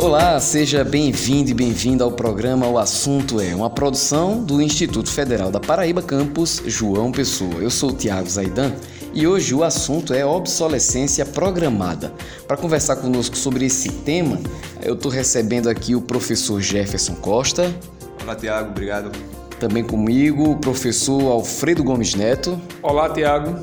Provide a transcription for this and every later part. Olá, seja bem-vindo e bem-vinda ao programa O Assunto É, uma produção do Instituto Federal da Paraíba, campus João Pessoa. Eu sou o Tiago Zaidan e hoje o assunto é obsolescência programada. Para conversar conosco sobre esse tema, eu estou recebendo aqui o professor Jefferson Costa. Olá, Tiago, obrigado. Também comigo, o professor Alfredo Gomes Neto. Olá, Tiago.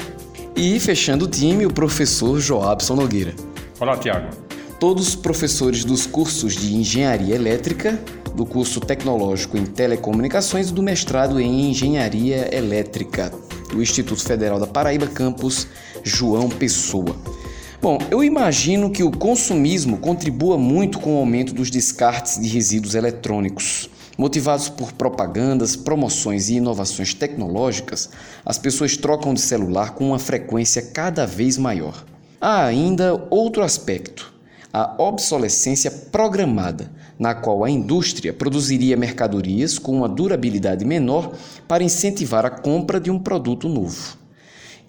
E fechando o time, o professor Joabson Nogueira. Olá, Tiago. Todos professores dos cursos de Engenharia Elétrica, do curso Tecnológico em Telecomunicações e do mestrado em Engenharia Elétrica, do Instituto Federal da Paraíba, campus João Pessoa. Bom, eu imagino que o consumismo contribua muito com o aumento dos descartes de resíduos eletrônicos. Motivados por propagandas, promoções e inovações tecnológicas, as pessoas trocam de celular com uma frequência cada vez maior. Há ainda outro aspecto. A obsolescência programada, na qual a indústria produziria mercadorias com uma durabilidade menor para incentivar a compra de um produto novo.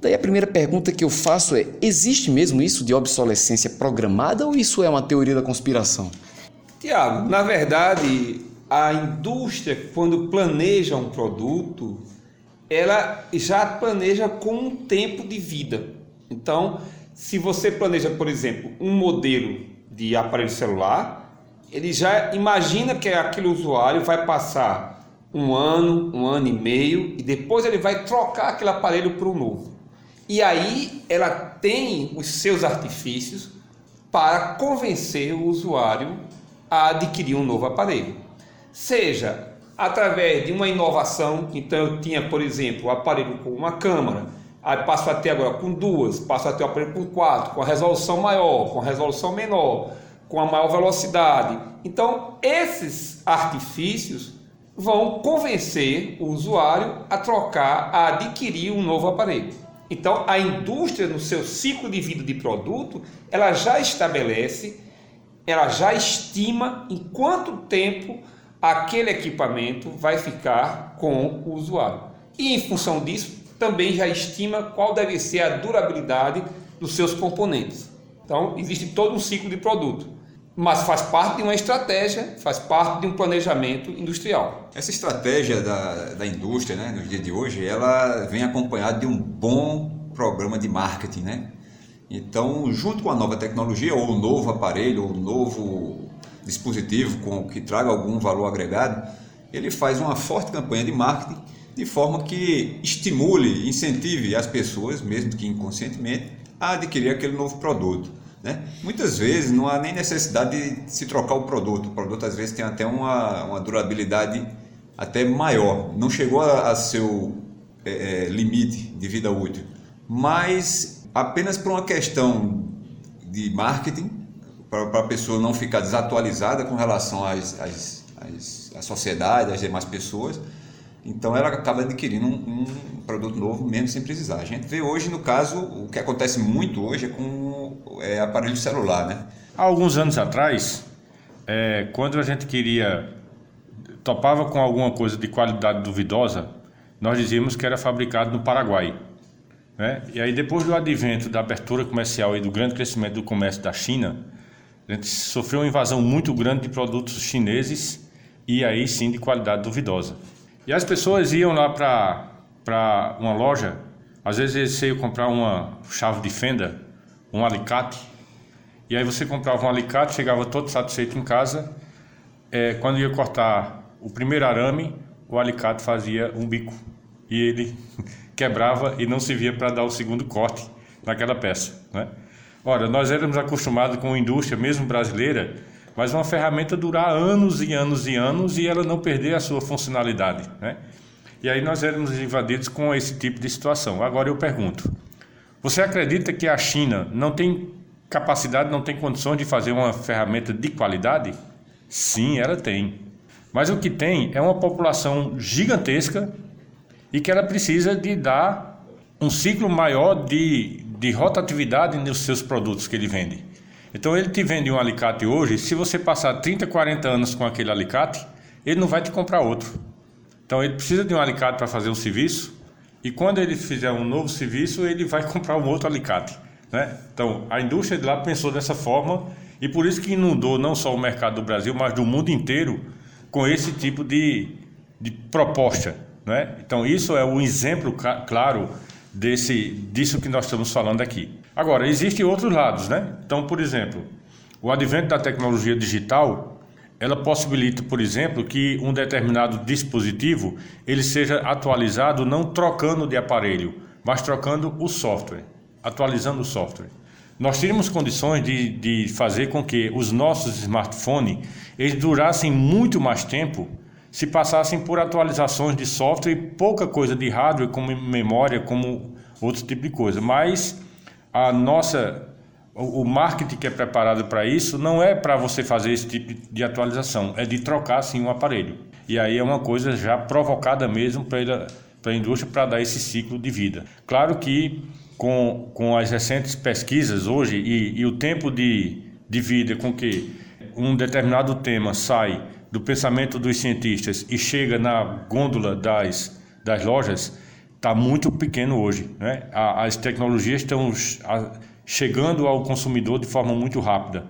Daí a primeira pergunta que eu faço é, existe mesmo isso de obsolescência programada ou isso é uma teoria da conspiração? Tiago, na verdade, a indústria, quando planeja um produto, ela já planeja com um tempo de vida. Então, se você planeja, por exemplo, um modelo de aparelho celular, ele já imagina que aquele usuário vai passar um ano e meio e depois ele vai trocar aquele aparelho para o novo. E aí ela tem os seus artifícios para convencer o usuário a adquirir um novo aparelho. Seja através de uma inovação, então eu tinha, por exemplo, um aparelho com uma câmera, aí passo a ter agora com duas, passo a ter o aparelho com quatro, com a resolução maior, com a resolução menor, com a maior velocidade. Então, esses artifícios vão convencer o usuário a trocar, a adquirir um novo aparelho. Então, a indústria, no seu ciclo de vida de produto, ela já estabelece, ela já estima em quanto tempo aquele equipamento vai ficar com o usuário. E, em função disso, também já estima qual deve ser a durabilidade dos seus componentes. Então, existe todo um ciclo de produto, mas faz parte de uma estratégia, faz parte de um planejamento industrial. Essa estratégia da indústria, né, nos dias de hoje, ela vem acompanhada de um bom programa de marketing, né? Então, junto com a nova tecnologia, ou um novo aparelho, ou um novo dispositivo que traga algum valor agregado, ele faz uma forte campanha de marketing de forma que estimule, incentive as pessoas, mesmo que inconscientemente, a adquirir aquele novo produto, né? Muitas vezes não há nem necessidade de se trocar o produto às vezes tem até uma durabilidade até maior, não chegou a seu limite de vida útil, mas apenas por uma questão de marketing, para a pessoa não ficar desatualizada com relação à sociedade, às demais pessoas. Então ela acaba adquirindo um produto novo mesmo sem precisar. A gente vê hoje, no caso, o que acontece muito hoje é com aparelho celular, né? Há alguns anos atrás, quando a gente topava com alguma coisa de qualidade duvidosa, nós dizíamos que era fabricado no Paraguai, né? E aí depois do advento da abertura comercial e do grande crescimento do comércio da China, a gente sofreu uma invasão muito grande de produtos chineses e aí sim de qualidade duvidosa. E as pessoas iam lá para uma loja, às vezes eles iam comprar uma chave de fenda, um alicate, e aí você comprava um alicate, chegava todo satisfeito em casa, quando ia cortar o primeiro arame, o alicate fazia um bico, e ele quebrava e não servia para dar o segundo corte naquela peça, né? Ora, nós éramos acostumados com a indústria, mesmo brasileira, mas uma ferramenta durar anos e anos e anos e ela não perder a sua funcionalidade, né? E aí nós éramos invadidos com esse tipo de situação. Agora eu pergunto, você acredita que a China não tem capacidade, não tem condições de fazer uma ferramenta de qualidade? Sim, ela tem. Mas o que tem é uma população gigantesca e que ela precisa de dar um ciclo maior de rotatividade nos seus produtos que ele vende. Então ele te vende um alicate hoje, se você passar 30, 40 anos com aquele alicate, ele não vai te comprar outro. Então ele precisa de um alicate para fazer um serviço e quando ele fizer um novo serviço, ele vai comprar um outro alicate, né? Então a indústria de lá pensou dessa forma E por isso que inundou não só o mercado do Brasil, mas do mundo inteiro com esse tipo de proposta, né? Então isso é um exemplo claro disso que nós estamos falando aqui. Agora, existem outros lados, né? Então, por exemplo, o advento da tecnologia digital, ela possibilita, por exemplo, que um determinado dispositivo ele seja atualizado não trocando de aparelho, mas trocando o software, atualizando o software. Nós teríamos condições de fazer com que os nossos smartphones eles durassem muito mais tempo se passassem por atualizações de software e pouca coisa de hardware, como memória, como outro tipo de coisa. Mas o marketing que é preparado para isso não é para você fazer esse tipo de atualização, é de trocar sim um aparelho. E aí é uma coisa já provocada mesmo para a indústria para dar esse ciclo de vida. Claro que com as recentes pesquisas hoje e o tempo de vida com que um determinado tema sai do pensamento dos cientistas e chega na gôndola das lojas, está muito pequeno hoje, né? As tecnologias estão chegando ao consumidor de forma muito rápida.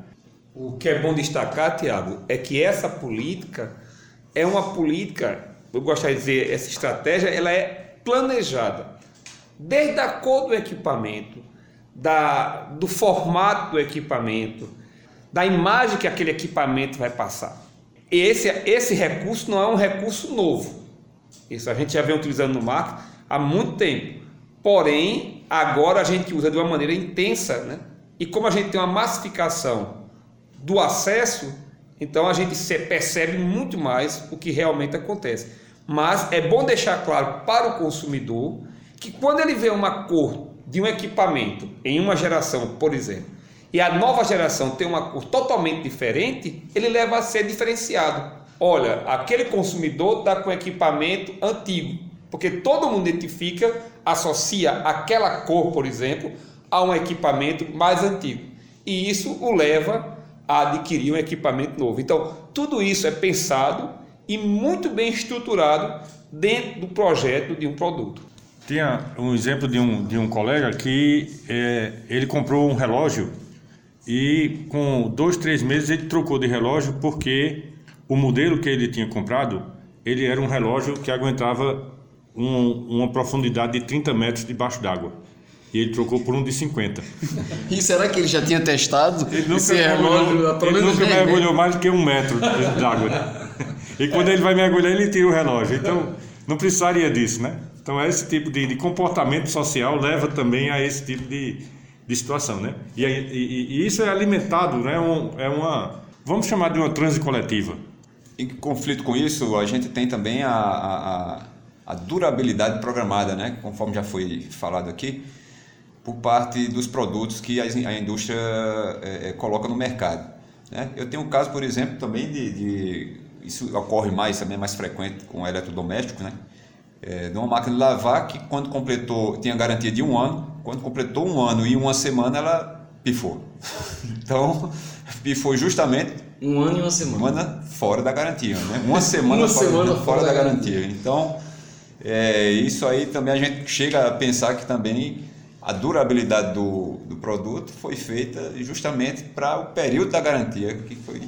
O que é bom destacar, Tiago, é que essa política é uma política, eu gostaria de dizer, essa estratégia ela é planejada. Desde a cor do equipamento, do formato do equipamento, da imagem que aquele equipamento vai passar. E esse recurso não é um recurso novo. Isso a gente já vem utilizando no marketing há muito tempo. Porém, agora a gente usa de uma maneira intensa, né? E como a gente tem uma massificação do acesso, então a gente percebe muito mais o que realmente acontece. Mas é bom deixar claro para o consumidor que quando ele vê uma cor de um equipamento em uma geração, por exemplo, e a nova geração tem uma cor totalmente diferente, ele leva a ser diferenciado. Olha, aquele consumidor está com equipamento antigo, porque todo mundo identifica, associa aquela cor, por exemplo, a um equipamento mais antigo. E isso o leva a adquirir um equipamento novo. Então, tudo isso é pensado e muito bem estruturado dentro do projeto de um produto. Tinha um exemplo de um colega que ele comprou um relógio e com 2-3 meses ele trocou de relógio porque o modelo que ele tinha comprado, ele era um relógio que aguentava uma profundidade de 30 metros debaixo d'água. E ele trocou por um de 50. E será que ele já tinha testado esse relógio? Ele nunca mergulhou mais do que 1 metro d'água. E quando ele vai mergulhar, ele tira o relógio. Então, não precisaria disso, né? Então, esse tipo de comportamento social leva também a esse tipo de situação, né? E isso é alimentado, né? Vamos chamar de uma transe coletiva. Em conflito com isso, a gente tem também a durabilidade programada, né? Conforme já foi falado aqui, por parte dos produtos que a indústria coloca no mercado, né? Eu tenho um caso, por exemplo, também isso ocorre também é mais frequente com eletrodomésticos, né? De uma máquina de lavar que quando completou, tinha garantia de 1 ano, quando completou 1 ano e 1 semana ela pifou. Então, pifou justamente 1 ano e 1 semana fora da garantia, né? 1 semana, fora da garantia. Então, isso aí também a gente chega a pensar que também a durabilidade do produto foi feita justamente para o período da garantia que foi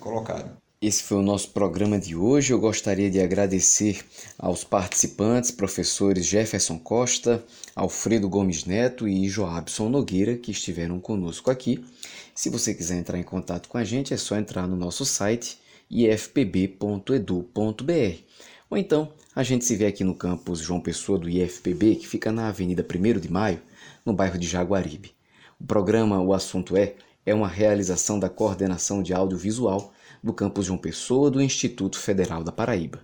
colocado. Esse foi o nosso programa de hoje. Eu gostaria de agradecer aos participantes, professores Jefferson Costa, Alfredo Gomes Neto e Joabson Nogueira, que estiveram conosco aqui. Se você quiser entrar em contato com a gente, é só entrar no nosso site ifpb.edu.br. Ou então, a gente se vê aqui no campus João Pessoa do IFPB, que fica na Avenida 1º de Maio, no bairro de Jaguaribe. O programa O Assunto é uma realização da Coordenação de Audiovisual do campus João Pessoa do Instituto Federal da Paraíba.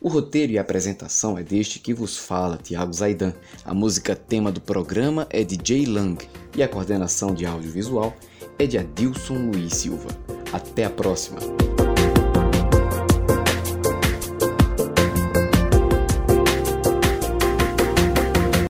O roteiro e a apresentação é deste que vos fala, Tiago Zaidan. A música tema do programa é de Jay Lang e a coordenação de audiovisual é de Adilson Luiz Silva. Até a próxima!